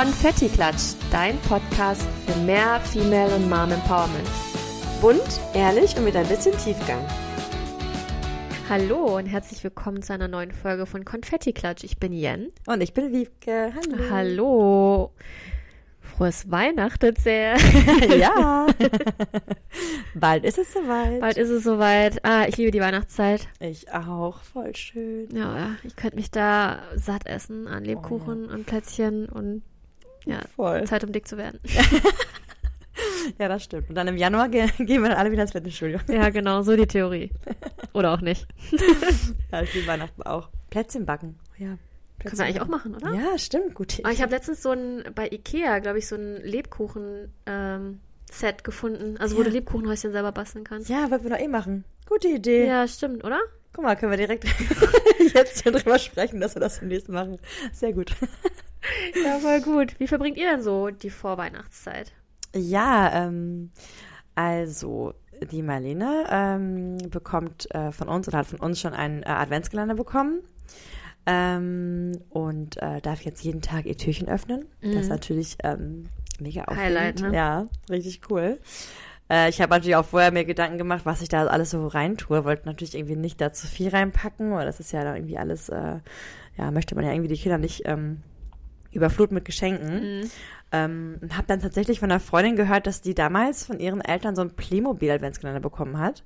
Konfetti-Klatsch, dein Podcast für mehr Female- und Mom-Empowerment. Bunt, ehrlich und mit ein bisschen Tiefgang. Hallo und herzlich willkommen zu einer neuen Folge von Konfetti-Klatsch. Ich bin Jen. Und ich bin Liefke. Hallo. Hallo. Frohes Weihnachten sehr. Ja. Bald ist es soweit. Ah, ich liebe die Weihnachtszeit. Ich auch. Voll schön. Ja, ich könnte mich da satt essen an Lebkuchen und Plätzchen und ja, voll. Zeit, um dick zu werden. Ja, das stimmt. Und dann im Januar gehen wir dann alle wieder ins Fitnessstudio. Ja, genau. So die Theorie. Oder auch nicht. Ja, ich liebe Weihnachten auch. Plätzchen backen. Ja. Können wir eigentlich auch machen, oder? Ja, stimmt, gut. Oh, ich habe letztens bei Ikea, glaube ich, so ein Lebkuchen-Set gefunden. Also, ja. Wo du Lebkuchenhäuschen selber basteln kannst. Ja, wollten wir doch machen. Gute Idee. Ja, stimmt, oder? Guck mal, können wir direkt jetzt hier drüber sprechen, dass wir das demnächst machen. Sehr gut. Ja, voll gut. Wie verbringt ihr denn so die Vorweihnachtszeit? Ja, also... Die Marlene bekommt von uns oder hat von uns schon einen Adventskalender bekommen und darf jetzt jeden Tag ihr Türchen öffnen. Mhm. Das ist natürlich mega aufregend. Highlight, ne? Ja, richtig cool. Ich habe natürlich auch vorher mir Gedanken gemacht, was ich da alles so reintue. Wollte natürlich irgendwie nicht da zu viel reinpacken, weil das ist ja dann irgendwie alles, möchte man ja irgendwie die Kinder nicht überfluten mit Geschenken. Mhm. Und habe dann tatsächlich von einer Freundin gehört, dass die damals von ihren Eltern so ein Playmobil-Adventskalender bekommen hat.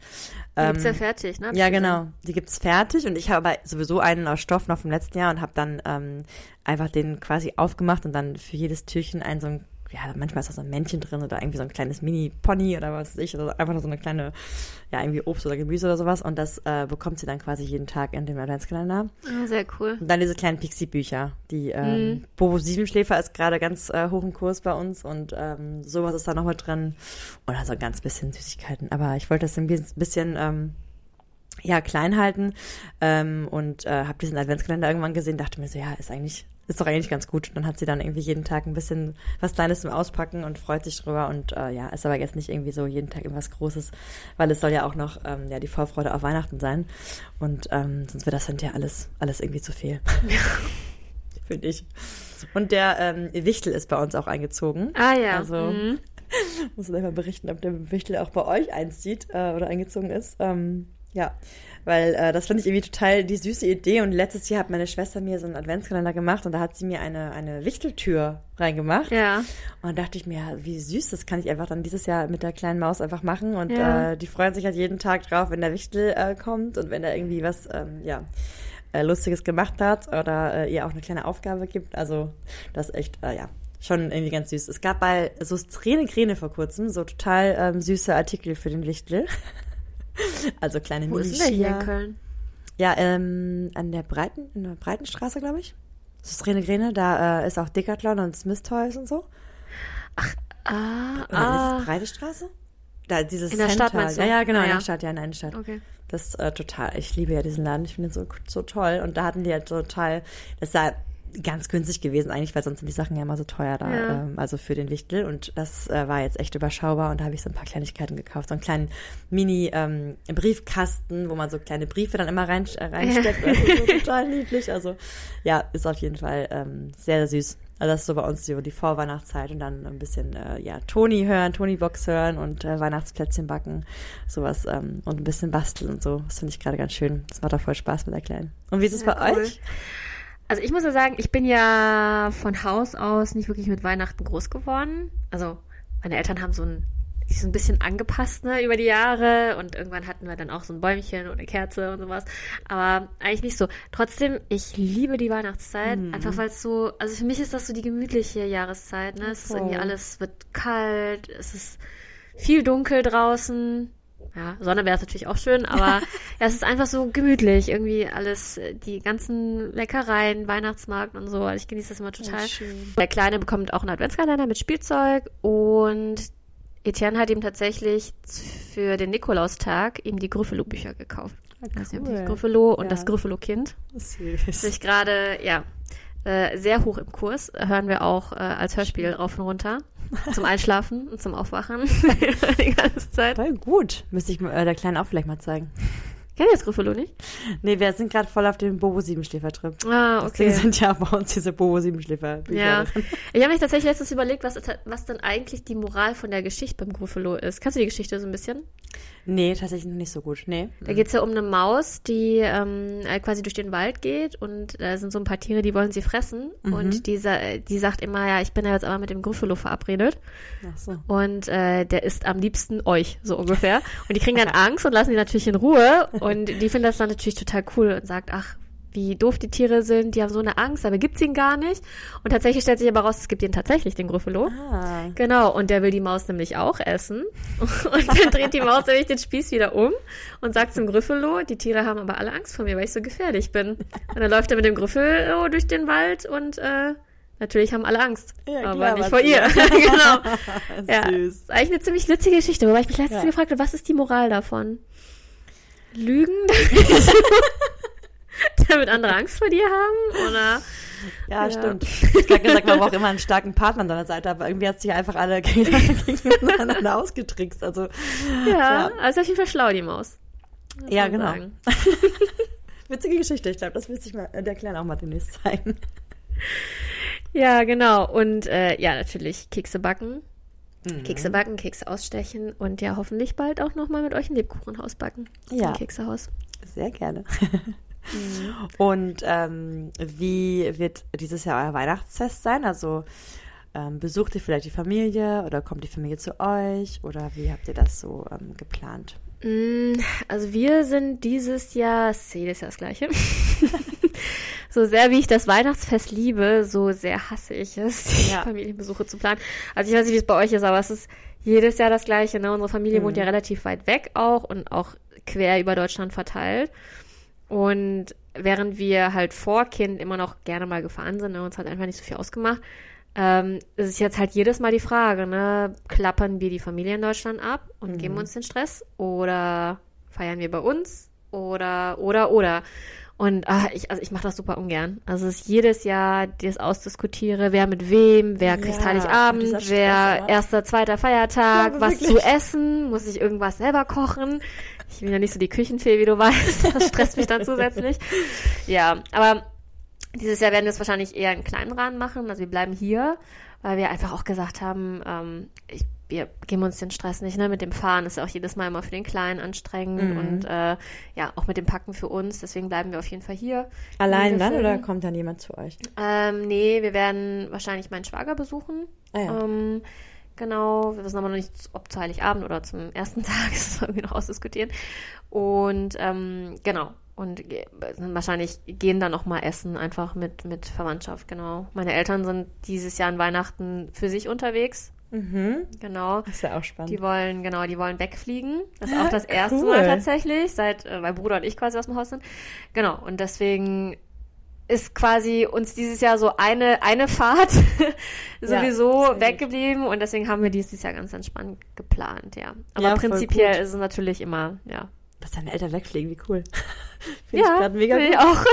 Die gibt's ja fertig, ne? Ja, genau. Die gibt's fertig und ich habe aber sowieso einen aus Stoff noch vom letzten Jahr und habe dann einfach den quasi aufgemacht und dann für jedes Türchen einen so ein, ja, manchmal ist da so ein Männchen drin oder irgendwie so ein kleines Mini-Pony oder was weiß ich, oder einfach nur so eine kleine, ja, irgendwie Obst oder Gemüse oder sowas und das bekommt sie dann quasi jeden Tag in dem Adventskalender. Ja, sehr cool. Und dann diese kleinen Pixie-Bücher, die Bobo Siebenschläfer ist gerade ganz hoch im Kurs bei uns und sowas ist da nochmal drin und also ganz bisschen Süßigkeiten, aber ich wollte das ein bisschen klein halten und habe diesen Adventskalender irgendwann gesehen, dachte mir so, ja, ist doch eigentlich ganz gut. Und dann hat sie dann irgendwie jeden Tag ein bisschen was Kleines zum Auspacken und freut sich drüber. Und ist aber jetzt nicht irgendwie so jeden Tag irgendwas Großes, weil es soll ja auch noch die Vorfreude auf Weihnachten sein. Und sonst wird das dann ja alles irgendwie zu viel. Finde ich. Und der Wichtel ist bei uns auch eingezogen. Ah ja. Also muss ich mal berichten, ob der Wichtel auch bei euch einzieht oder eingezogen ist. Ja, weil das finde ich irgendwie total die süße Idee und letztes Jahr hat meine Schwester mir so einen Adventskalender gemacht und da hat sie mir eine Wichteltür reingemacht. Ja. Und da dachte ich mir, wie süß, das kann ich einfach dann dieses Jahr mit der kleinen Maus einfach machen und ja. Die freuen sich halt jeden Tag drauf, wenn der Wichtel kommt und wenn er irgendwie was, Lustiges gemacht hat oder ihr auch eine kleine Aufgabe gibt. Also das ist echt, schon irgendwie ganz süß. Es gab bei so Träne vor kurzem so total süße Artikel für den Wichtel. Also kleine Mini-Skier. Wo ist denn der hier in Köln? Ja, in der Breitenstraße, glaube ich. Das ist Rene, da ist auch Decathlon und Smith Toys und so. Ist das Breitenstraße? Da dieses in der Center. Stadt meinst du? Ja, genau, in der Stadt, ja, in der Innenstadt. Okay. Das ist total, ich liebe ja diesen Laden, ich finde ihn so toll. Und da hatten die ja halt total, das ist ja ganz günstig gewesen eigentlich, weil sonst sind die Sachen ja immer so teuer da, ja. Also für den Wichtel. Und das war jetzt echt überschaubar und da habe ich so ein paar Kleinigkeiten gekauft. So einen kleinen Mini-Briefkasten, wo man so kleine Briefe dann immer reinsteckt. Ja. Also so total niedlich. Also ja, ist auf jeden Fall sehr, sehr süß. Also das ist so bei uns die Vorweihnachtszeit und dann ein bisschen Toni-Box hören und Weihnachtsplätzchen backen, sowas und ein bisschen basteln und so. Das finde ich gerade ganz schön. Das macht auch voll Spaß mit der Kleinen. Und wie ist es bei euch? Also ich muss ja sagen, ich bin ja von Haus aus nicht wirklich mit Weihnachten groß geworden. Also meine Eltern haben sich so ein bisschen angepasst, ne, über die Jahre. Und irgendwann hatten wir dann auch so ein Bäumchen und eine Kerze und sowas. Aber eigentlich nicht so. Trotzdem, ich liebe die Weihnachtszeit. Mhm. Einfach weil es so, also für mich ist das so die gemütliche Jahreszeit. Ne? Es ist irgendwie alles, wird kalt, es ist viel dunkel draußen. Ja, Sonne wäre es natürlich auch schön, aber ja, es ist einfach so gemütlich, irgendwie alles, die ganzen Leckereien, Weihnachtsmarkt und so, ich genieße das immer total. Ja, der Kleine bekommt auch einen Adventskalender mit Spielzeug und Etienne hat ihm tatsächlich für den Nikolaustag die Grüffelo-Bücher gekauft. Ja, cool. Also die Grüffelo und das Grüffelo-Kind. Süß. Das ist gerade, sehr hoch im Kurs, hören wir auch als Hörspiel rauf und runter. Zum Einschlafen und zum Aufwachen die ganze Zeit. Voll gut. Müsste ich der Kleinen auch vielleicht mal zeigen. Kennt ihr das Grüffelo nicht? Nee, wir sind gerade voll auf dem Bobo Siebenschläfer-Trip. Ah, okay. Deswegen sind ja bei uns diese Bobo Siebenschläfer-Bücher. Ja. Ich habe mich tatsächlich letztens überlegt, was dann eigentlich die Moral von der Geschichte beim Grüffelo ist. Kannst du die Geschichte so ein bisschen? Nee, tatsächlich noch nicht so gut. Nee. Da geht es ja um eine Maus, die quasi durch den Wald geht und da sind so ein paar Tiere, die wollen sie fressen. Mhm. Und die sagt immer, ja, ich bin ja jetzt aber mit dem Grüffelo verabredet. Ach so. Und der isst am liebsten euch, so ungefähr. Und die kriegen dann Angst und lassen die natürlich in Ruhe. Und die finden das dann natürlich total cool und sagt, ach, wie doof die Tiere sind, die haben so eine Angst, aber gibt's ihn gar nicht. Und tatsächlich stellt sich aber raus, es gibt ihn tatsächlich, den Grüffelo. Ah. Genau, und der will die Maus nämlich auch essen. Und dann dreht die Maus nämlich den Spieß wieder um und sagt zum Grüffelo, die Tiere haben aber alle Angst vor mir, weil ich so gefährlich bin. Und dann läuft er mit dem Grüffelo durch den Wald und natürlich haben alle Angst, ja, aber klar, nicht vor ihr. Genau. Ja, süß. Ist eigentlich eine ziemlich witzige Geschichte, wobei ich mich letztens gefragt habe, was ist die Moral davon? Lügen, damit andere Angst vor dir haben, oder? Ja, stimmt. Ich habe gesagt, man braucht immer einen starken Partner an seiner Seite, aber irgendwie hat sich einfach alle gegeneinander ausgetrickst. Also, ja, also auf jeden Fall schlau, die Maus. Ja, genau. Witzige Geschichte, ich glaube, das wird sich mal der Kleine auch mal demnächst zeigen. Ja, genau. Und ja, natürlich Kekse backen. Kekse backen, Kekse ausstechen und ja, hoffentlich bald auch nochmal mit euch ein Lebkuchenhaus backen. Ja. Ein Keksehaus. Sehr gerne. Und wie wird dieses Jahr euer Weihnachtsfest sein? Also besucht ihr vielleicht die Familie oder kommt die Familie zu euch? Oder wie habt ihr das so geplant? Also wir sind jedes Jahr das Gleiche. So sehr, wie ich das Weihnachtsfest liebe, so sehr hasse ich es, die Familienbesuche zu planen. Also ich weiß nicht, wie es bei euch ist, aber es ist jedes Jahr das Gleiche. Ne? Unsere Familie wohnt ja relativ weit weg auch und auch quer über Deutschland verteilt. Und während wir halt vor Kind immer noch gerne mal gefahren sind, ne? Uns hat einfach nicht so viel ausgemacht, es ist jetzt halt jedes Mal die Frage, ne? Klappern wir die Familie in Deutschland ab und geben uns den Stress oder feiern wir bei uns oder. Und ich mache das super ungern. Also es ist jedes Jahr das ausdiskutiere, wer mit wem, wer kriegt Heiligabend, wer erster, zweiter Feiertag, was wirklich zu essen, muss ich irgendwas selber kochen. Ich bin ja nicht so die Küchenfee, wie du weißt. Das stresst mich dann zusätzlich. Ja, aber dieses Jahr werden wir es wahrscheinlich eher in kleinen Rahmen machen. Also wir bleiben hier, weil wir einfach auch gesagt haben, wir geben uns den Stress nicht, ne? Mit dem Fahren ist ja auch jedes Mal immer für den Kleinen anstrengend und auch mit dem Packen für uns. Deswegen bleiben wir auf jeden Fall hier. Allein dann oder kommt dann jemand zu euch? Nee, wir werden wahrscheinlich meinen Schwager besuchen. Ah, ja. Genau, wir wissen aber noch nicht, ob zu Heiligabend oder zum ersten Tag, das wollen wir noch ausdiskutieren. Und genau, und wahrscheinlich gehen dann auch mal essen, einfach mit Verwandtschaft, genau. Meine Eltern sind dieses Jahr an Weihnachten für sich unterwegs. Mhm. Genau. Das ist ja auch spannend. Die wollen wegfliegen. Das ist auch das erste Mal tatsächlich, seit mein Bruder und ich quasi aus dem Haus sind. Genau, und deswegen ist quasi uns dieses Jahr so eine Fahrt sowieso weggeblieben und deswegen haben wir dieses Jahr ganz entspannt geplant, ja. Aber ja, prinzipiell ist es natürlich immer, ja. Dass deine Eltern wegfliegen, wie cool. Finde ich gerade mega cool. Auch.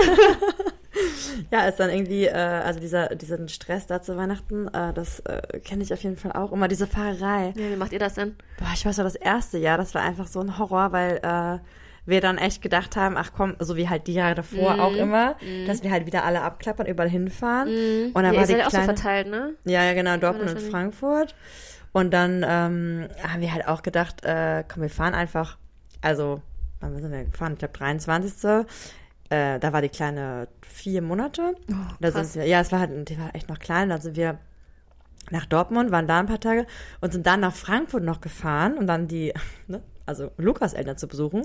Ja, ist dann irgendwie, also diesen Stress da zu Weihnachten, das kenne ich auf jeden Fall auch. Immer diese Fahrerei. Ja, wie macht ihr das denn? Boah, ich weiß noch, das erste Jahr, das war einfach so ein Horror, weil wir dann echt gedacht haben, ach komm, so wie halt die Jahre davor auch immer, dass wir halt wieder alle abklappern, überall hinfahren. Und dann war die Kleine, auch so verteilt, ne? Ja, genau, Dortmund und Frankfurt. Und dann haben wir halt auch gedacht, komm, wir fahren einfach, also, wann sind wir gefahren? Ich glaube, 23. Da war die Kleine 4 Monate. Oh, da sind wir, ja, die war echt noch klein. Da sind wir nach Dortmund, waren da ein paar Tage und sind dann nach Frankfurt noch gefahren, um dann Lukas Eltern zu besuchen.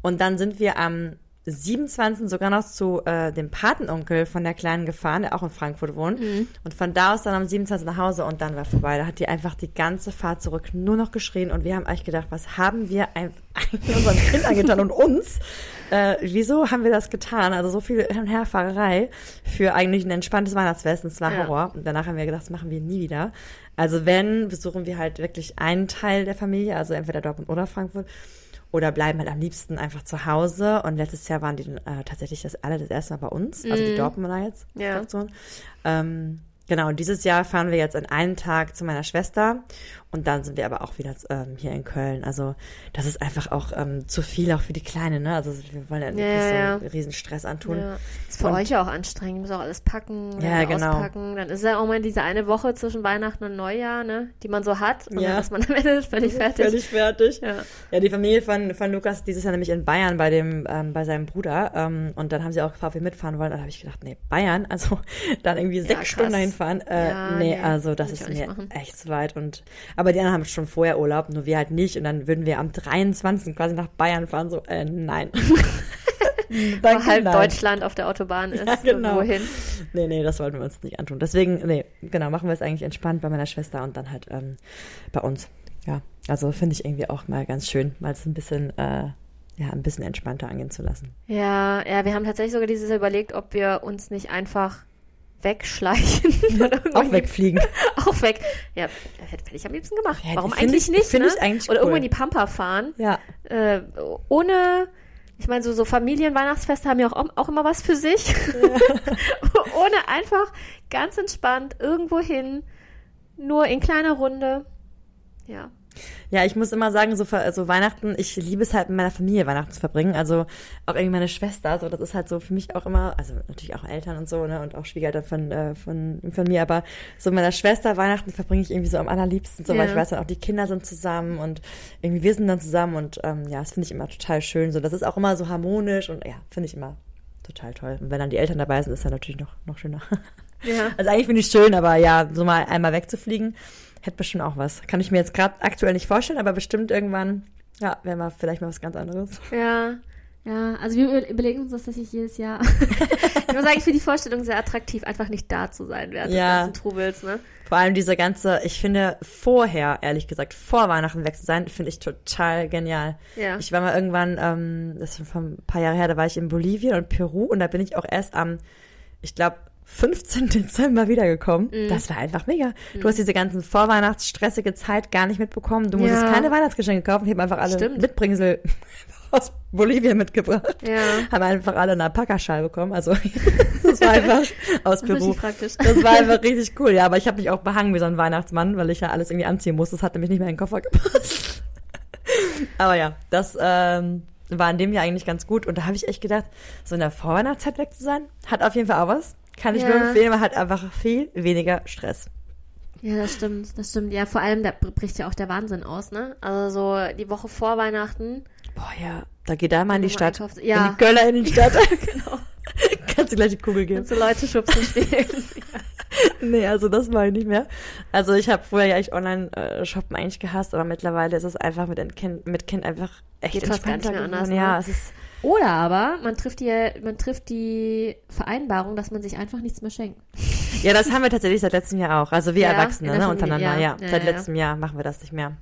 Und dann sind wir am 27. sogar noch zu dem Patenonkel von der Kleinen gefahren, der auch in Frankfurt wohnt. Und von da aus dann am 27. nach Hause und dann war vorbei. Da hat die einfach die ganze Fahrt zurück nur noch geschrien und wir haben eigentlich gedacht, was haben wir eigentlich unseren Kind angetan und uns? Wieso haben wir das getan? Also so viel Hin- und Herfahrerei für eigentlich ein entspanntes Weihnachtsfest. Es war Horror. Und danach haben wir gedacht, das machen wir nie wieder. Also wenn, besuchen wir halt wirklich einen Teil der Familie, also entweder Dortmund oder Frankfurt. Oder bleiben halt am liebsten einfach zu Hause. Und letztes Jahr waren die tatsächlich das erste Mal bei uns. Also die Dortmunder jetzt. Ja. Genau, und dieses Jahr fahren wir jetzt an einem Tag zu meiner Schwester. Und dann sind wir aber auch wieder hier in Köln. Also das ist einfach auch zu viel, auch für die Kleine, ne? Also wir wollen ja nicht so einen riesen Stress antun. Ja. Ist für euch ja auch anstrengend. Ihr müsst auch alles packen, ja, genau, auspacken. Dann ist ja auch mal diese eine Woche zwischen Weihnachten und Neujahr, ne? Die man so hat. Und dann ist man am Ende völlig fertig. Völlig fertig. Ja, ja, die Familie von Lukas, dieses Jahr nämlich in Bayern bei seinem Bruder. Und dann haben sie auch gefragt, ob wir mitfahren wollen. Und dann habe ich gedacht, nee, Bayern, also dann irgendwie 6 Stunden dahin fahren. Also das ist mir echt zu weit. Aber die anderen haben schon vorher Urlaub, nur wir halt nicht. Und dann würden wir am 23. quasi nach Bayern fahren. So, nein. Wo halb Deutschland auf der Autobahn ist. Ja, genau. Wohin? Nee, das wollten wir uns nicht antun. Deswegen, machen wir es eigentlich entspannt bei meiner Schwester und dann halt bei uns. Ja, also finde ich irgendwie auch mal ganz schön, mal so ein bisschen... ein bisschen entspannter angehen zu lassen. Ja, wir haben tatsächlich sogar dieses Jahr überlegt, ob wir uns nicht einfach wegschleichen. Auch wegfliegen. Auch weg. Ja, hätte ich am liebsten gemacht. Ja, warum eigentlich nicht? Finde ich eigentlich cool. Oder irgendwo in die Pampa fahren. Ja. Ohne... Ich meine, so Familienweihnachtsfeste haben ja auch immer was für sich. Ja. Ohne, einfach ganz entspannt irgendwo hin. Nur in kleiner Runde. Ja. Ja, ich muss immer sagen, so Weihnachten, ich liebe es halt, mit meiner Familie Weihnachten zu verbringen, also auch irgendwie meine Schwester, so, das ist halt so für mich auch immer, also natürlich auch Eltern und so, ne, und auch Schwiegereltern von mir, aber so mit meiner Schwester Weihnachten verbringe ich irgendwie so am allerliebsten, so, weil ich weiß dann auch, die Kinder sind zusammen und irgendwie wir sind dann zusammen und das finde ich immer total schön, so, das ist auch immer so harmonisch und ja, finde ich immer total toll. Und wenn dann die Eltern dabei sind, ist dann natürlich noch schöner. Ja. Also eigentlich finde ich es schön, aber ja, so mal einmal wegzufliegen, hätte bestimmt auch was. Kann ich mir jetzt gerade aktuell nicht vorstellen, aber bestimmt irgendwann, ja, wäre mal vielleicht mal was ganz anderes. Ja, also wir überlegen uns das tatsächlich jedes Jahr. Ich muss sagen, ich finde die Vorstellung sehr attraktiv, einfach nicht da zu sein während des ganzen Trubels, ne? Vor allem diese ganze, ich finde vor Weihnachten weg zu sein, finde ich total genial. Ja. Ich war mal irgendwann, das ist schon ein paar Jahre her, da war ich in Bolivien und Peru und da bin ich auch erst am, ich glaube, 15. Dezember wiedergekommen. Mm. Das war einfach mega. Mm. Du hast diese ganzen vorweihnachtsstressige Zeit gar nicht mitbekommen. Du musstest keine Weihnachtsgeschenke kaufen. Die haben einfach alle Mitbringsel aus Bolivien mitgebracht. Ja. Haben einfach alle eine Alpaka-Schal bekommen. Also das war einfach aus Peru. Das war einfach richtig cool. Ja, aber ich habe mich auch behangen wie so ein Weihnachtsmann, weil ich ja alles irgendwie anziehen musste. Das hat nämlich nicht mehr in den Koffer gepasst. Aber ja, das... war in dem Jahr eigentlich ganz gut. Und da habe ich echt gedacht, so in der Vorweihnachtszeit weg zu sein, hat auf jeden Fall auch was. Kann ich nur empfehlen, man hat einfach viel weniger Stress. Ja, das stimmt. Ja, vor allem, da bricht ja auch der Wahnsinn aus, ne? Also so die Woche vor Weihnachten. Boah, ja, da geht da mal in die Stadt. In die Göller in die Stadt. Genau. Kannst du gleich die Kugel geben. Kannst du Leute schubsen spielen. Nee, also das mache ich nicht mehr. Also ich habe vorher ja echt Online-Shoppen eigentlich gehasst, aber mittlerweile ist es einfach mit Kind einfach echt entspannter geworden. Ja, es ist... Oder aber man trifft die Vereinbarung, dass man sich einfach nichts mehr schenkt. Ja, das haben wir tatsächlich seit letztem Jahr auch. Also wir Erwachsene, ne, untereinander. Ja. Seit letztem Jahr machen wir das nicht mehr.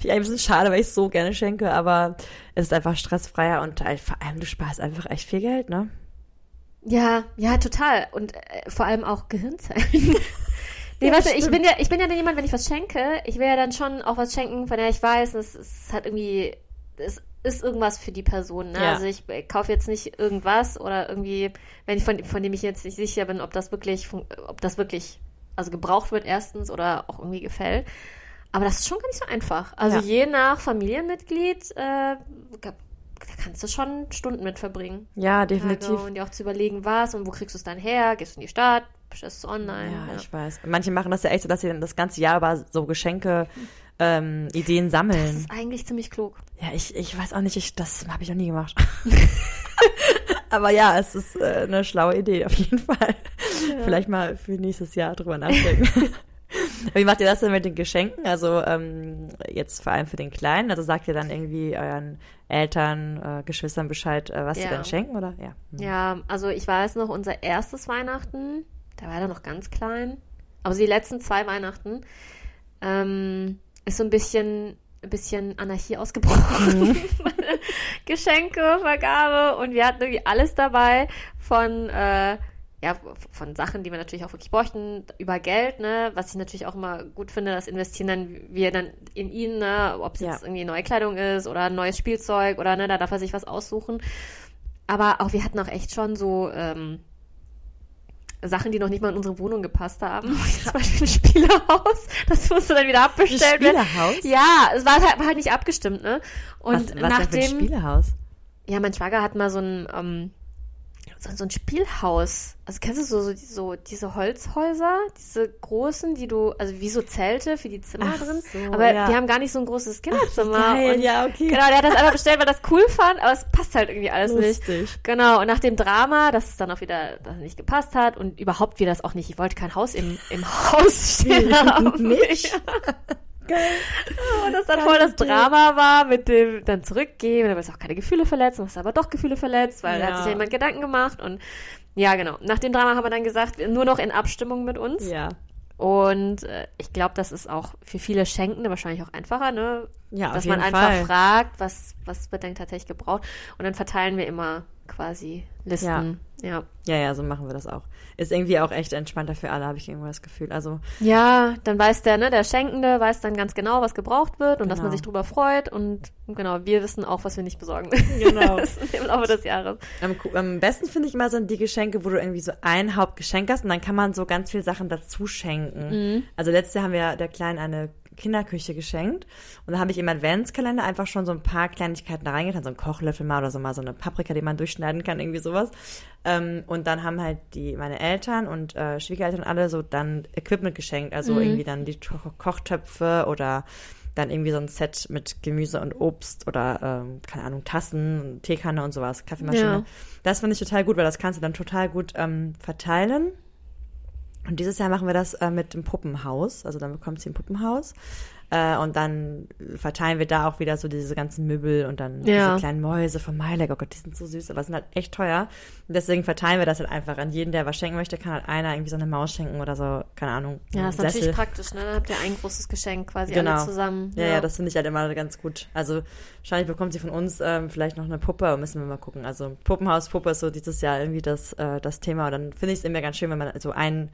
Finde ich ein bisschen schade, weil ich so gerne schenke, aber es ist einfach stressfreier und vor allem du sparst einfach echt viel Geld, ne? Ja, total. Und vor allem auch Gehirnzeit. Nee, weißt du, ich bin ja dann jemand, wenn ich was schenke, ich will ja dann schon auch was schenken, von der ich weiß, es hat irgendwie, es ist irgendwas für die Person, ne? Ja. Also ich kaufe jetzt nicht irgendwas oder irgendwie, wenn ich von dem ich jetzt nicht sicher bin, ob das wirklich also gebraucht wird erstens oder auch irgendwie gefällt. Aber das ist schon gar nicht so einfach. Also je nach Familienmitglied da kannst du schon Stunden mit verbringen. Ja, definitiv. Und dir auch zu überlegen, was und wo kriegst du es dann her? Gehst du in die Stadt? Bestellst du online? Ja, ich weiß. Manche machen das ja echt so, dass sie dann das ganze Jahr über so Geschenke, Ideen sammeln. Das ist eigentlich ziemlich klug. Ja, ich weiß auch nicht, das habe ich noch nie gemacht. Aber ja, es ist eine schlaue Idee auf jeden Fall. Ja. Vielleicht mal für nächstes Jahr drüber nachdenken. Wie macht ihr das denn mit den Geschenken? Also jetzt vor allem für den Kleinen? Also sagt ihr dann irgendwie euren Eltern, Geschwistern Bescheid, was sie dann schenken, oder? Ja. Ja, also ich weiß noch, unser erstes Weihnachten, da war er noch ganz klein, aber also die letzten 2 Weihnachten ist so ein bisschen Anarchie ausgebrochen. Geschenke, Vergabe und wir hatten irgendwie alles dabei von Sachen, die wir natürlich auch wirklich bräuchten, über Geld, ne, was ich natürlich auch immer gut finde, das investieren wir dann in ihn, ne, ob es jetzt irgendwie neue Kleidung ist oder ein neues Spielzeug oder, ne, da darf er sich was aussuchen. Aber auch, wir hatten auch echt schon so Sachen, die noch nicht mal in unsere Wohnung gepasst haben. Zum Beispiel ein Spielehaus. Das musste dann wieder abbestellt werden. Ein Spielehaus? Ja, es war halt nicht abgestimmt, ne? Und was nachdem, für ein Spielehaus? Ja, mein Schwager hat mal so ein Spielhaus. Also kennst du so diese Holzhäuser, diese großen, die du, also wie so Zelte für die Zimmer drin, so, aber ja, die haben gar nicht so ein großes Kinderzimmer. Ach, geil, und ja, okay. Genau, der hat das einfach bestellt, weil das cool fand, aber es passt halt irgendwie alles lustig nicht. Genau, und nach dem Drama, dass es dann auch wieder das nicht gepasst hat und überhaupt wir das auch nicht, ich wollte kein Haus im Haus stehen haben. Nicht? Geil. Und das dann voll das Drama war mit dem dann zurückgehen, da war es auch keine Gefühle verletzt, und es aber doch Gefühle verletzt, weil ja, da hat sich ja jemand Gedanken gemacht und ja, genau. Nach dem Drama haben wir dann gesagt, nur noch in Abstimmung mit uns. Ja. Und ich glaube, das ist auch für viele Schenkende wahrscheinlich auch einfacher, ne? Ja, dass man einfach fragt, was wird denn tatsächlich gebraucht, und dann verteilen wir immer quasi Listen. Ja. Ja, so machen wir das auch. Ist irgendwie auch echt entspannter für alle, habe ich irgendwo das Gefühl. Also ja, dann weiß der Schenkende weiß dann ganz genau, was gebraucht wird und dass man sich drüber freut, und genau, wir wissen auch, was wir nicht besorgen. Genau. Im Laufe des Jahres. Am besten finde ich immer sind die Geschenke, wo du irgendwie so ein Hauptgeschenk hast und dann kann man so ganz viele Sachen dazu schenken. Mhm. Also letztes Jahr haben wir der Kleinen eine Kinderküche geschenkt und da habe ich im Adventskalender einfach schon so ein paar Kleinigkeiten da reingetan, so einen Kochlöffel mal oder so, mal so eine Paprika, die man durchschneiden kann, irgendwie sowas. Und dann haben halt meine Eltern und Schwiegereltern alle so dann Equipment geschenkt, also irgendwie dann die Kochtöpfe oder dann irgendwie so ein Set mit Gemüse und Obst oder, keine Ahnung, Tassen, Teekanne und sowas, Kaffeemaschine. Ja. Das finde ich total gut, weil das kannst du dann total gut verteilen. Und dieses Jahr machen wir das mit dem Puppenhaus, also dann bekommt sie ein Puppenhaus und dann verteilen wir da auch wieder so diese ganzen Möbel und dann diese kleinen Mäuse von Maileg, oh Gott, die sind so süß, aber sind halt echt teuer. Und deswegen verteilen wir das halt einfach an jeden, der was schenken möchte, kann halt einer irgendwie so eine Maus schenken oder so, keine Ahnung. Ja, das ist Sessel. Natürlich praktisch, ne? Dann habt ihr ein großes Geschenk quasi alle zusammen. Ja, das finde ich halt immer ganz gut. Also wahrscheinlich bekommt sie von uns vielleicht noch eine Puppe, müssen wir mal gucken. Also Puppenhaus, Puppe ist so dieses Jahr irgendwie das Thema, und dann finde ich es immer ganz schön, wenn man so ein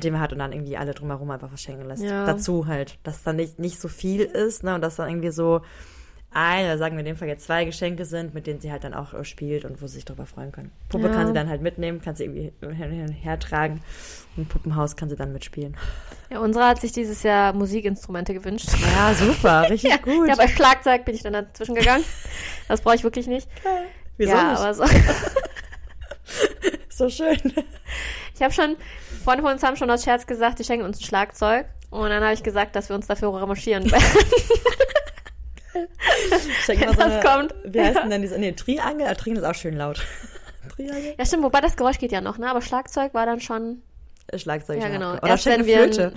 Thema hat und dann irgendwie alle drumherum einfach was schenken lässt. Ja. Dazu halt, dass dann nicht so viel ist, ne, und dass dann irgendwie so oder sagen wir in dem Fall jetzt zwei Geschenke sind, mit denen sie halt dann auch spielt und wo sie sich drüber freuen können. Puppe kann sie dann halt mitnehmen, kann sie irgendwie hin und her tragen, und Puppenhaus kann sie dann mitspielen. Ja, unsere hat sich dieses Jahr Musikinstrumente gewünscht. Ja, super, richtig gut. Ja, bei Schlagzeug bin ich dann dazwischen gegangen. Das brauche ich wirklich nicht. Okay. Wieso nicht? Aber so. So schön. Freunde von uns haben schon aus Scherz gesagt, die schenken uns ein Schlagzeug. Und dann habe ich gesagt, dass wir uns dafür revanchieren werden. Wenn das kommt. Wie heißt denn diese? Nee, Triangel. Triangel ist auch schön laut. Triangel. Ja, stimmt. Wobei das Geräusch geht ja noch, ne? Aber Schlagzeug war dann schon... Schlagzeug. Ja, genau. Oder schenken Flöte.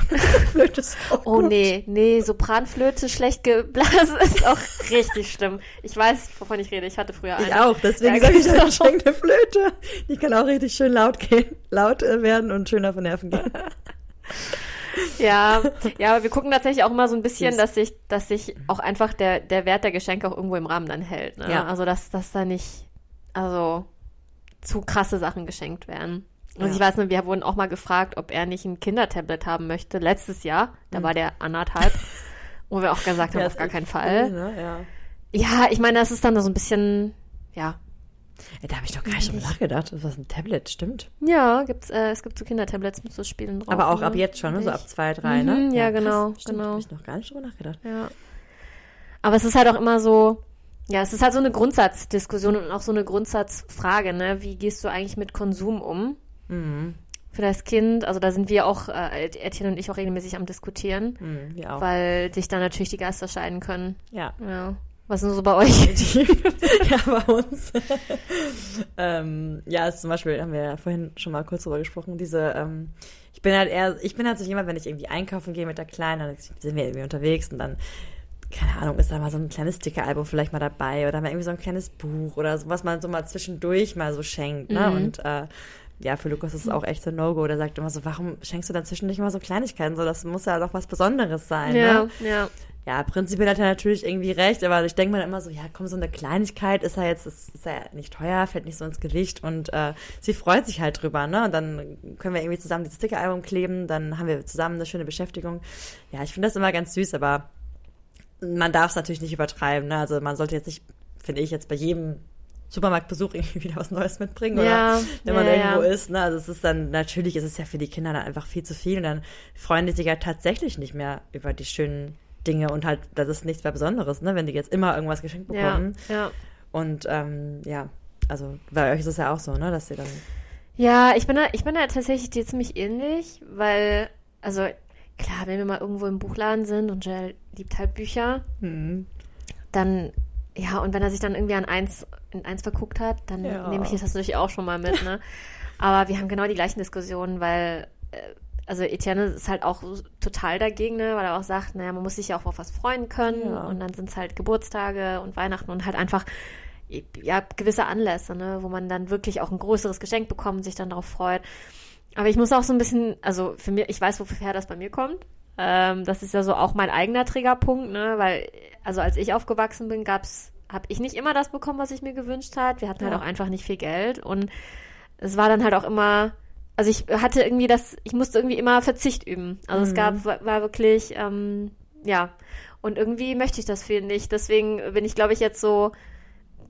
Flöte ist auch gut. Nee. Sopranflöte, schlecht geblasen, ist auch richtig schlimm. Ich weiß, wovon ich rede. Ich hatte früher eine. Ich auch. Deswegen sage ich halt, schenk eine Flöte. Die kann auch richtig schön laut werden und schön auf den Nerven gehen. Ja, aber wir gucken tatsächlich auch immer so ein bisschen, dass sich auch einfach der Wert der Geschenke auch irgendwo im Rahmen dann hält. Ne? Ja. Also, dass da nicht zu krasse Sachen geschenkt werden. Also ich weiß nicht, wir wurden auch mal gefragt, ob er nicht ein Kindertablet haben möchte. Letztes Jahr, da war der 1,5, wo wir auch gesagt haben, auf gar keinen Fall. Cool, ne? Ja, ich meine, das ist dann so ein bisschen, da habe ich doch gar nicht drüber nachgedacht. Das ist ein Tablet, stimmt. Ja, es gibt so Kindertablets mit so Spielen drauf. Aber auch ab jetzt schon, so ab 2, 3, ne? Ja, genau. Krass, stimmt, genau. Da habe ich noch gar nicht drüber nachgedacht. Ja. Aber es ist halt auch immer so... Ja, es ist halt so eine Grundsatzdiskussion und auch so eine Grundsatzfrage, ne? Wie gehst du eigentlich mit Konsum um? Mhm. Für das Kind, also da sind wir auch, Etienne und ich, auch regelmäßig am Diskutieren, wir auch. Weil sich dann natürlich die Geister scheiden können. Ja. Was ist denn so bei euch? Bei uns. Zum Beispiel haben wir ja vorhin schon mal kurz drüber gesprochen, ich bin halt so jemand, wenn ich irgendwie einkaufen gehe mit der Kleinen, dann sind wir irgendwie unterwegs und dann, keine Ahnung, ist da mal so ein kleines Stickeralbum vielleicht mal dabei oder mal irgendwie so ein kleines Buch oder so, was man so mal zwischendurch mal so schenkt, ne? Und für Lukas ist es auch echt so ein No-Go. Der sagt immer so, warum schenkst du dann zwischendurch immer so Kleinigkeiten? So, das muss ja doch was Besonderes sein, ne? Ja. Ja, prinzipiell hat er natürlich irgendwie recht, aber ich denke mir dann immer so, so eine Kleinigkeit ist ja nicht teuer, fällt nicht so ins Gewicht und sie freut sich halt drüber, ne? Und dann können wir irgendwie zusammen dieses Stickeralbum kleben, dann haben wir zusammen eine schöne Beschäftigung. Ja, ich finde das immer ganz süß, aber man darf es natürlich nicht übertreiben, ne? Also man sollte jetzt nicht, finde ich, jetzt bei jedem Supermarktbesuch irgendwie wieder was Neues mitbringen oder wenn man irgendwo ist. Ne? Also es ist dann, natürlich ist es ja für die Kinder dann einfach viel zu viel und dann freuen die sich ja tatsächlich nicht mehr über die schönen Dinge und halt, das ist nichts mehr Besonderes, ne? Wenn die jetzt immer irgendwas geschenkt bekommen. Ja. Und also bei euch ist es ja auch so, ne, dass ihr dann... Ja, ich bin da tatsächlich dir ziemlich ähnlich, weil, also klar, wenn wir mal irgendwo im Buchladen sind und Joel liebt halt Bücher, dann, ja, und wenn er sich dann irgendwie in eins verguckt hat, dann nehme ich das natürlich auch schon mal mit, ne? Aber wir haben genau die gleichen Diskussionen, weil, also Etienne ist halt auch total dagegen, ne, weil er auch sagt, naja, man muss sich ja auch auf was freuen können und dann sind es halt Geburtstage und Weihnachten und halt einfach... ja, gewisse Anlässe, ne, wo man dann wirklich auch ein größeres Geschenk bekommt und sich dann darauf freut. Aber ich muss auch so ein bisschen, also für mich, ich weiß, woher das bei mir kommt. Das ist ja so auch mein eigener Triggerpunkt, ne, weil, also als ich aufgewachsen bin, habe ich nicht immer das bekommen, was ich mir gewünscht habe. Wir hatten halt auch einfach nicht viel Geld und es war dann halt auch immer, also ich hatte irgendwie ich musste irgendwie immer Verzicht üben. Also es war wirklich, und irgendwie möchte ich das viel nicht. Deswegen bin ich, glaube ich, jetzt so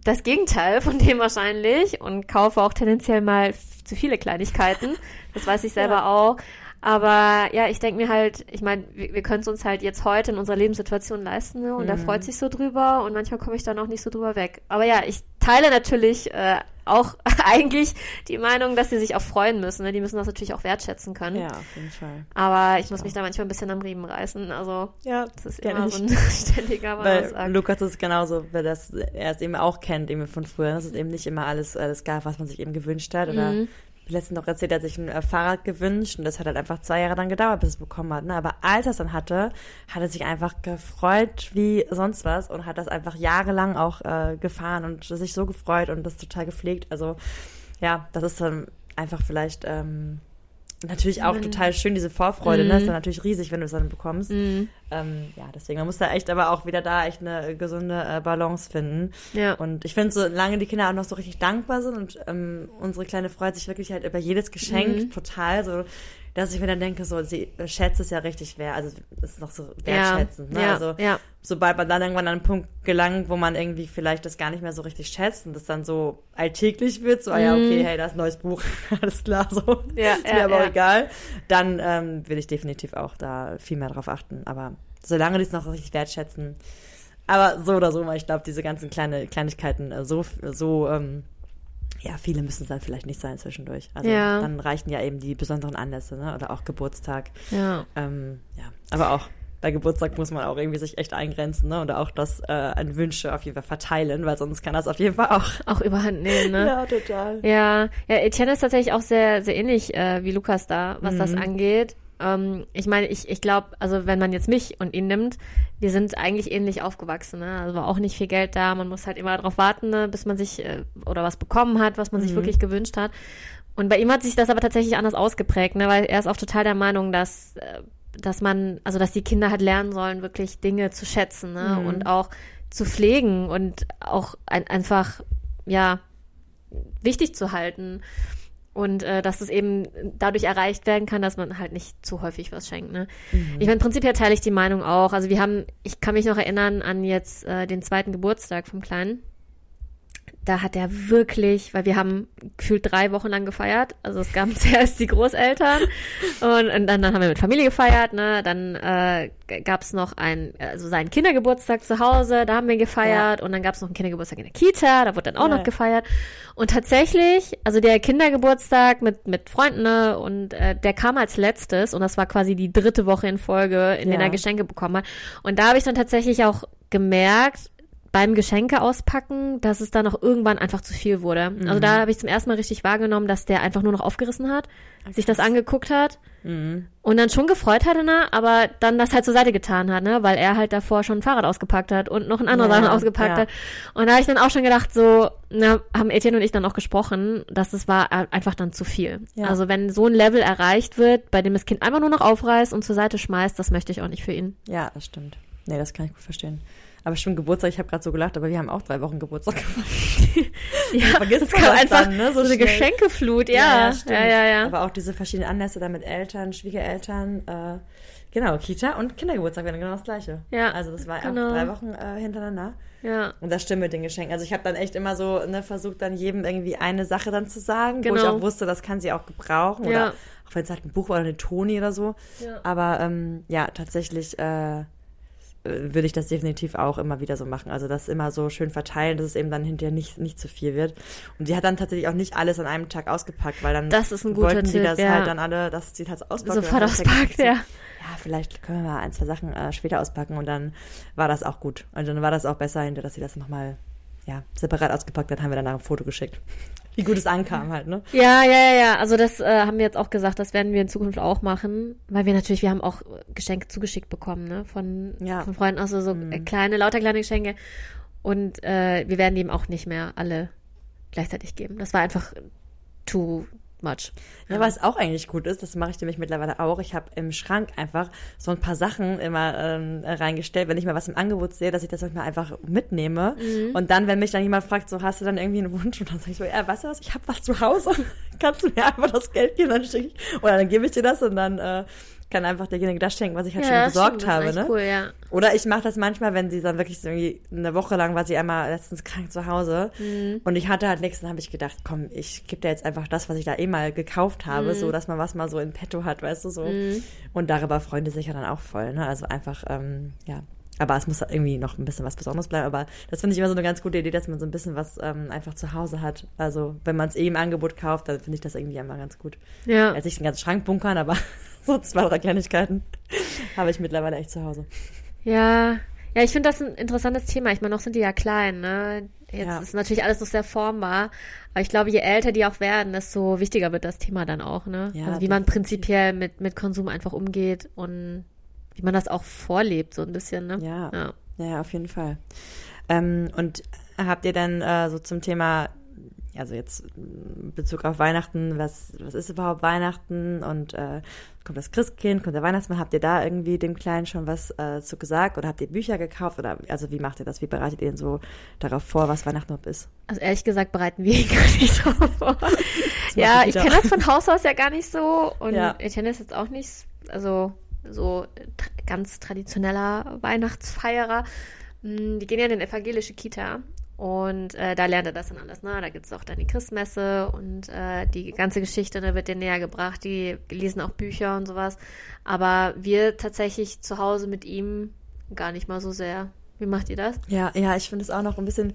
das Gegenteil von dem wahrscheinlich und kaufe auch tendenziell mal zu viele Kleinigkeiten. Das weiß ich selber auch. Aber ja, ich denke mir halt, ich meine, wir können es uns halt jetzt heute in unserer Lebenssituation leisten, ne? Und da freut sich so drüber und manchmal komme ich dann auch nicht so drüber weg. Aber ja, ich teile natürlich auch eigentlich die Meinung, dass die sich auch freuen müssen. Ne? Die müssen das natürlich auch wertschätzen können. Ja, auf jeden Fall. Aber ich muss mich da manchmal ein bisschen am Riemen reißen. Also das ist immer so ein ständiger Wahrsagen. Lukas ist genauso, weil er es eben auch kennt, eben von früher. Das ist eben nicht immer alles gab, was man sich eben gewünscht hat oder... Letztens noch erzählt, er hat sich ein Fahrrad gewünscht und das hat halt einfach 2 Jahre dann gedauert, bis es bekommen hat. Ne? Aber als er es dann hatte, hat er sich einfach gefreut wie sonst was und hat das einfach jahrelang auch gefahren und sich so gefreut und das total gepflegt. Also ja, das ist dann einfach vielleicht natürlich auch total schön, diese Vorfreude. Ne? Ist dann natürlich riesig, wenn du es dann bekommst. Deswegen, man muss da echt aber auch wieder echt eine gesunde Balance finden. Ja. Und ich finde, solange die Kinder auch noch so richtig dankbar sind und unsere Kleine freut sich wirklich halt über jedes Geschenk total, so dass ich mir dann denke, so, sie schätzt es ja richtig wert, also es ist noch so wertschätzend. Ne? Sobald man dann irgendwann an einen Punkt gelangt, wo man irgendwie vielleicht das gar nicht mehr so richtig schätzt und das dann so alltäglich wird, so, okay, hey, da ist ein neues Buch, alles klar, so, ist mir aber auch egal, dann will ich definitiv auch da viel mehr drauf achten, aber solange die es noch richtig wertschätzen, aber so oder so, weil ich glaube, diese ganzen Kleinigkeiten viele müssen es dann vielleicht nicht sein zwischendurch. Also dann reichen ja eben die besonderen Anlässe, ne? Oder auch Geburtstag. Ja. Aber auch bei Geburtstag muss man auch irgendwie sich echt eingrenzen, ne? Oder auch das an Wünsche auf jeden Fall verteilen, weil sonst kann das auf jeden Fall auch überhand nehmen, ne? Ja, total. Ja, Etienne ist tatsächlich auch sehr, sehr ähnlich wie Lukas da, was das angeht. Ich meine, ich glaube, also wenn man jetzt mich und ihn nimmt, wir sind eigentlich ähnlich aufgewachsen, ne? Also war auch nicht viel Geld da, man muss halt immer darauf warten, ne? Bis man sich oder was bekommen hat, was man sich wirklich gewünscht hat. Und bei ihm hat sich das aber tatsächlich anders ausgeprägt, ne? Weil er ist auch total der Meinung, dass die Kinder halt lernen sollen, wirklich Dinge zu schätzen, ne? Und auch zu pflegen und auch einfach, ja, wichtig zu halten. Und dass es eben dadurch erreicht werden kann, dass man halt nicht zu häufig was schenkt. Ne? Ich meine, prinzipiell teile ich die Meinung auch. Also ich kann mich noch erinnern an jetzt den 2. Geburtstag vom Kleinen. Da hat er wirklich, weil wir haben gefühlt 3 Wochen lang gefeiert. Also es gab zuerst die Großeltern und dann haben wir mit Familie gefeiert. Ne? Dann gab es noch seinen Kindergeburtstag zu Hause, da haben wir gefeiert. Ja. Und dann gab es noch einen Kindergeburtstag in der Kita, da wurde dann auch noch gefeiert. Und tatsächlich, also der Kindergeburtstag mit Freunden, ne? Und der kam als letztes und das war quasi die 3. Woche in Folge, in der er Geschenke bekommen hat. Und da habe ich dann tatsächlich auch gemerkt, beim Geschenke auspacken, dass es dann auch irgendwann einfach zu viel wurde. Mhm. Also da habe ich zum ersten Mal richtig wahrgenommen, dass der einfach nur noch aufgerissen hat, sich das angeguckt hat und dann schon gefreut hatte, ne? Aber dann das halt zur Seite getan hat, ne? Weil er halt davor schon ein Fahrrad ausgepackt hat und noch eine andere Sache ausgepackt hat. Und da habe ich dann auch schon gedacht, so, na, haben Etienne und ich dann auch gesprochen, dass es war einfach dann zu viel. Ja. Also wenn so ein Level erreicht wird, bei dem das Kind einfach nur noch aufreißt und zur Seite schmeißt, das möchte ich auch nicht für ihn. Ja, das stimmt. Nee, das kann ich gut verstehen. Aber stimmt, Geburtstag, ich habe gerade so gelacht, aber wir haben auch 3 Wochen Geburtstag gemacht. Ja, vergiss es einfach, dann, ne? So eine Geschenkeflut, ja. Ja. Aber auch diese verschiedenen Anlässe da mit Eltern, Schwiegereltern, genau, Kita und Kindergeburtstag wäre genau das Gleiche. Ja, also das war genau. 3 Wochen hintereinander. Ja. Und das stimmt mit den Geschenken. Also ich habe dann echt immer so versucht, dann jedem irgendwie eine Sache dann zu sagen, genau. Wo ich auch wusste, das kann sie auch gebrauchen. Ja. Oder auch wenn es halt ein Buch war oder eine Toni oder so. Ja. Aber ja, tatsächlich... würde ich das definitiv auch immer wieder so machen. Also das immer so schön verteilen, dass es eben dann hinterher nicht zu viel wird. Und sie hat dann tatsächlich auch nicht alles an einem Tag ausgepackt, weil dann das ist ein guter wollten Tipp, die das ja. halt dann alle, dass sie das auspacken. Sofort auspackt, ja. Ja, vielleicht können wir mal 1, 2 Sachen später auspacken und dann war das auch gut. Und dann war das auch besser hinterher, dass sie das nochmal separat ausgepackt hat, haben wir danach ein Foto geschickt. Wie gut es ankam halt, ne? Ja. Also das haben wir jetzt auch gesagt, das werden wir in Zukunft auch machen, weil wir haben auch Geschenke zugeschickt bekommen, ne? Von Freunden aus, so lauter kleine Geschenke. Und wir werden die eben auch nicht mehr alle gleichzeitig geben. Das war einfach too much. Ja, was auch eigentlich gut ist, das mache ich nämlich mittlerweile auch, ich habe im Schrank einfach so ein paar Sachen immer reingestellt, wenn ich mal was im Angebot sehe, dass ich das manchmal einfach mitnehme und dann, wenn mich dann jemand fragt, so, hast du dann irgendwie einen Wunsch? Und dann sage ich so, weißt du was, ich habe was zu Hause, kannst du mir einfach das Geld geben, dann schicke ich, oder dann gebe ich dir das und dann kann einfach derjenige das schenken, was ich halt schon besorgt habe. Ne? Cool, ja. Oder ich mache das manchmal, wenn sie dann wirklich so irgendwie eine Woche lang war sie einmal letztens krank zu Hause und ich hatte halt nichts, dann habe ich gedacht, komm, ich gebe dir jetzt einfach das, was ich da eh mal gekauft habe, so dass man was mal so in petto hat, weißt du, so. Und darüber freuen die sich ja dann auch voll, ne? Also einfach, aber es muss irgendwie noch ein bisschen was Besonderes bleiben, aber das finde ich immer so eine ganz gute Idee, dass man so ein bisschen was einfach zu Hause hat. Also wenn man es eh im Angebot kauft, dann finde ich das irgendwie einmal ganz gut. Ja. Also nicht den ganzen Schrank bunkern, aber so 2, 3 Kleinigkeiten habe ich mittlerweile echt zu Hause. Ja, ich finde das ein interessantes Thema. Ich meine, noch sind die ja klein, ne? Jetzt ist natürlich alles noch sehr formbar, aber ich glaube, je älter die auch werden, desto wichtiger wird das Thema dann auch, ne? Ja, also wie man prinzipiell mit Konsum einfach umgeht und wie man das auch vorlebt, so ein bisschen, ne? Ja, auf jeden Fall. Und habt ihr dann so zum Thema, also jetzt in Bezug auf Weihnachten, was ist überhaupt Weihnachten und kommt das Christkind, kommt der Weihnachtsmann, habt ihr da irgendwie dem Kleinen schon was zu gesagt oder habt ihr Bücher gekauft oder also wie macht ihr das, wie bereitet ihr ihn so darauf vor, was Weihnachten überhaupt ist? Also ehrlich gesagt bereiten wir ihn gar nicht so vor. Ja, ich kenne das von Haus aus ja gar nicht so und Etienne ist jetzt auch nicht, also so ganz traditioneller Weihnachtsfeierer. Die gehen ja in eine evangelische Kita und da lernt er das dann alles. Ne? Da gibt es auch dann die Christmesse und die ganze Geschichte, ne, wird dir näher gebracht. Die lesen auch Bücher und sowas. Aber wir tatsächlich zu Hause mit ihm gar nicht mal so sehr. Wie macht ihr das? Ja, ich finde es auch noch ein bisschen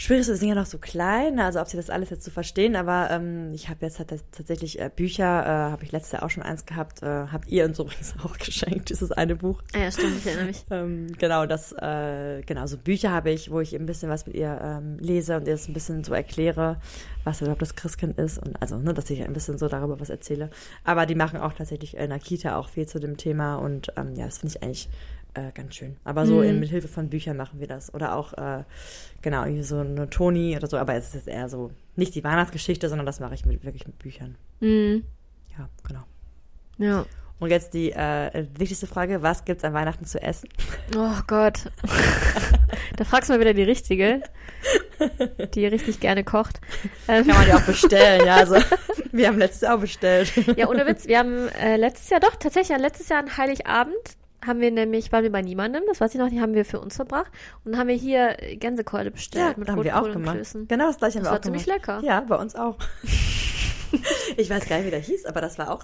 schwierig, sie sind ja noch so klein, also ob sie das alles jetzt so verstehen, aber ich habe jetzt halt tatsächlich Bücher, habe ich letztes Jahr auch schon eins gehabt, habt ihr uns übrigens auch geschenkt, dieses eine Buch. Ja, stimmt, ich erinnere mich. So Bücher habe ich, wo ich eben ein bisschen was mit ihr lese und ihr das ein bisschen so erkläre, was überhaupt das Christkind ist und also, ne, dass ich ein bisschen so darüber was erzähle. Aber die machen auch tatsächlich in der Kita auch viel zu dem Thema und das finde ich eigentlich ganz schön. Aber so mit Hilfe von Büchern machen wir das. Oder auch, so eine Toni oder so. Aber es ist jetzt eher so, nicht die Weihnachtsgeschichte, sondern das mache ich wirklich mit Büchern. Mhm. Ja, genau. Ja. Und jetzt die wichtigste Frage, was gibt's an Weihnachten zu essen? Oh Gott. Da fragst du mal wieder die Richtige, die richtig gerne kocht. Kann man ja auch bestellen, ja. Also, wir haben letztes Jahr auch bestellt. Ja, ohne Witz, wir haben letztes Jahr an Heiligabend waren wir bei niemandem, das weiß ich noch nicht, haben wir für uns verbracht und haben wir hier Gänsekeule bestellt. Ja, mit haben wir auch gemacht. Klößen. Genau, das gleiche haben wir auch gemacht. Das war ziemlich lecker. Ja, bei uns auch. Ich weiß gar nicht, wie der hieß, aber das war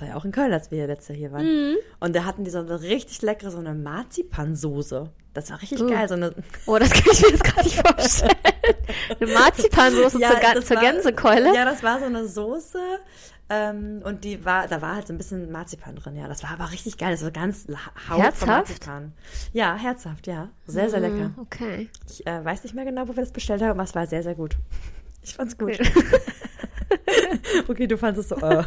ja auch in Köln, als wir hier letztes Jahr hier waren. Mhm. Und da hatten die so eine richtig leckere, so eine Marzipansoße. Das war richtig geil. So eine das kann ich mir jetzt gar nicht vorstellen. Eine Marzipansoße zur Gänsekeule. Ja, das war so eine Soße. Und da war halt so ein bisschen Marzipan drin, ja. Das war aber richtig geil. Das war ganz Haut von Marzipan. Ja, herzhaft, ja. Sehr, sehr lecker. Okay. Ich weiß nicht mehr genau, wo wir das bestellt haben, aber es war sehr, sehr gut. Ich fand's gut. Okay, du fandest es so.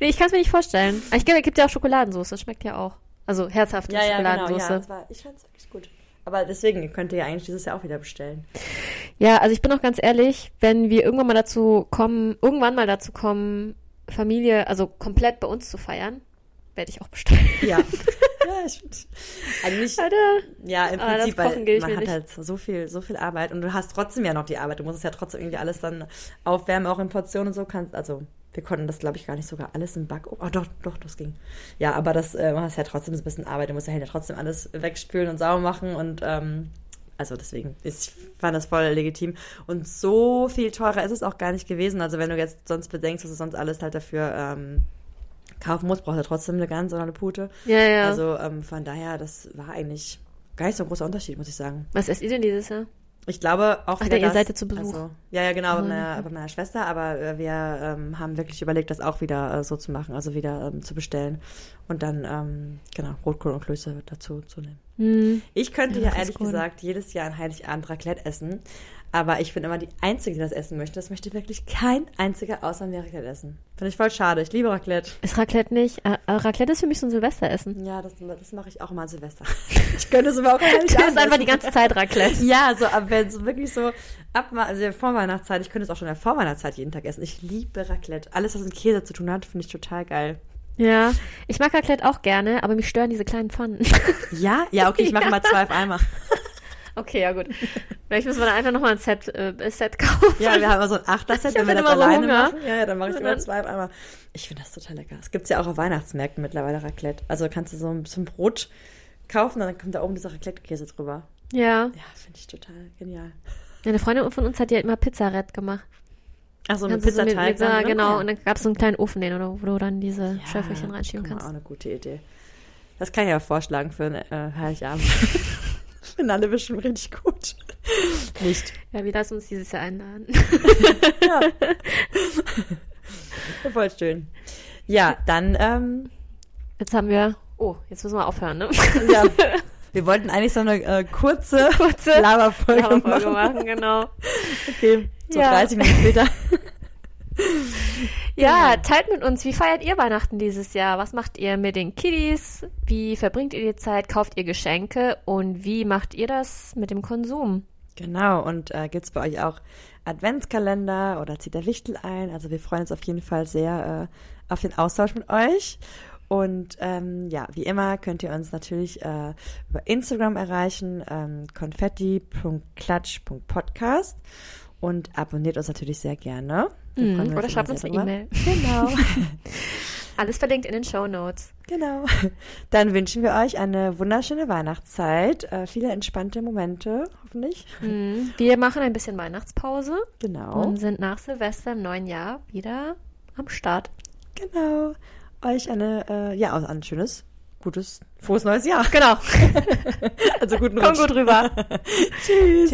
Nee, ich kann es mir nicht vorstellen. Ich glaube, es gibt ja auch Schokoladensauce. Das schmeckt ja auch. Also herzhafte Schokoladensauce. Genau, ich fand's wirklich gut. Aber deswegen könnt ihr ja eigentlich dieses Jahr auch wieder bestellen. Ja, also ich bin auch ganz ehrlich, wenn wir irgendwann mal dazu kommen, Familie, also komplett bei uns zu feiern, werde ich auch bestellen. Ja, Ja, ich eigentlich, Alter, ja, im Prinzip, weil man hat halt so viel Arbeit und du hast trotzdem ja noch die Arbeit. Du musst es ja trotzdem irgendwie alles dann aufwärmen, auch in Portionen und so. Also wir konnten das, glaube ich, gar nicht sogar alles im Backofen. Oh, doch, das ging. Ja, aber das hast ja trotzdem so ein bisschen Arbeit. Du musst ja trotzdem alles wegspülen und sauber machen und also deswegen, ich fand das voll legitim. Und so viel teurer ist es auch gar nicht gewesen. Also wenn du jetzt sonst bedenkst, dass du sonst alles halt dafür kaufen musst, brauchst du trotzdem eine Gans oder eine Pute. Ja, ja. Also von daher, das war eigentlich gar nicht so ein großer Unterschied, muss ich sagen. Was esst ihr denn dieses Jahr? Ich glaube auch... Ach, ihr seid ja zu Besuch. Also, ja, genau, bei meiner Schwester. Aber wir haben wirklich überlegt, das auch wieder so zu machen, also wieder zu bestellen. Und dann, genau, Rotkohl und Klöße dazu zu nehmen. Hm. Ich könnte ja ehrlich gesagt jedes Jahr an Heiligabend Raclette essen. Aber ich bin immer die Einzige, die das essen möchte. Das möchte wirklich kein Einziger außer mir Raclette essen. Finde ich voll schade. Ich liebe Raclette. Ist Raclette nicht... Raclette ist für mich so ein Silvesteressen. Ja, das mache ich auch mal an Silvester. Ich könnte es aber auch nicht anders. Das ist einfach die ganze Zeit Raclette. Ja, so ab, wenn so wirklich so ab der Vorweihnachtszeit. Ich könnte es auch schon in der Vorweihnachtszeit jeden Tag essen. Ich liebe Raclette. Alles, was mit Käse zu tun hat, finde ich total geil. Ja, ich mag Raclette auch gerne, aber mich stören diese kleinen Pfannen. Ja, okay, ich mache mal 2 auf einmal. Okay, ja gut. Vielleicht müssen wir dann einfach nochmal ein Set kaufen. Ja, wir haben immer so ein 8er-Set, wenn wir das alleine machen. Ja, dann mache ich immer 2 auf einmal. Ich finde das total lecker. Es gibt es ja auch auf Weihnachtsmärkten mittlerweile, Raclette. Also kannst du so ein Brot kaufen, dann kommt da oben dieser Raclette-Käse drüber. Ja. Ja, finde ich total genial. Eine Freundin von uns hat ja immer Pizzaret gemacht. Ach so, mit Pizzateig. So genau, ja. Und dann gab es so einen kleinen Ofen, wo du dann diese Schöffelchen reinschieben kannst. Ja, auch eine gute Idee. Das kann ich ja vorschlagen für einen Heiligabend. Finden alle bestimmt richtig gut. Nicht. Ja, wir lassen uns dieses Jahr einladen. Ja. Voll schön. Ja, dann, Jetzt haben wir... Oh, jetzt müssen wir aufhören, ne? Ja. Wir wollten eigentlich so eine kurze Laberfolge machen, genau. Okay, so ja. 30 Minuten später. Ja, teilt mit uns, wie feiert ihr Weihnachten dieses Jahr? Was macht ihr mit den Kiddies? Wie verbringt ihr die Zeit? Kauft ihr Geschenke? Und wie macht ihr das mit dem Konsum? Genau, und gibt es bei euch auch Adventskalender oder zieht der Wichtel ein? Also wir freuen uns auf jeden Fall sehr auf den Austausch mit euch. Und wie immer könnt ihr uns natürlich über Instagram erreichen, konfetti.klatsch.podcast und abonniert uns natürlich sehr gerne. Oder schreibt uns eine E-Mail. Genau. Alles verlinkt in den Shownotes. Genau. Dann wünschen wir euch eine wunderschöne Weihnachtszeit, viele entspannte Momente, hoffentlich. Wir machen ein bisschen Weihnachtspause. Genau. Und sind nach Silvester im neuen Jahr wieder am Start. Genau. Euch ein schönes, gutes, frohes neues Jahr. Genau. Also guten Rutsch. Komm gut rüber. Tschüss.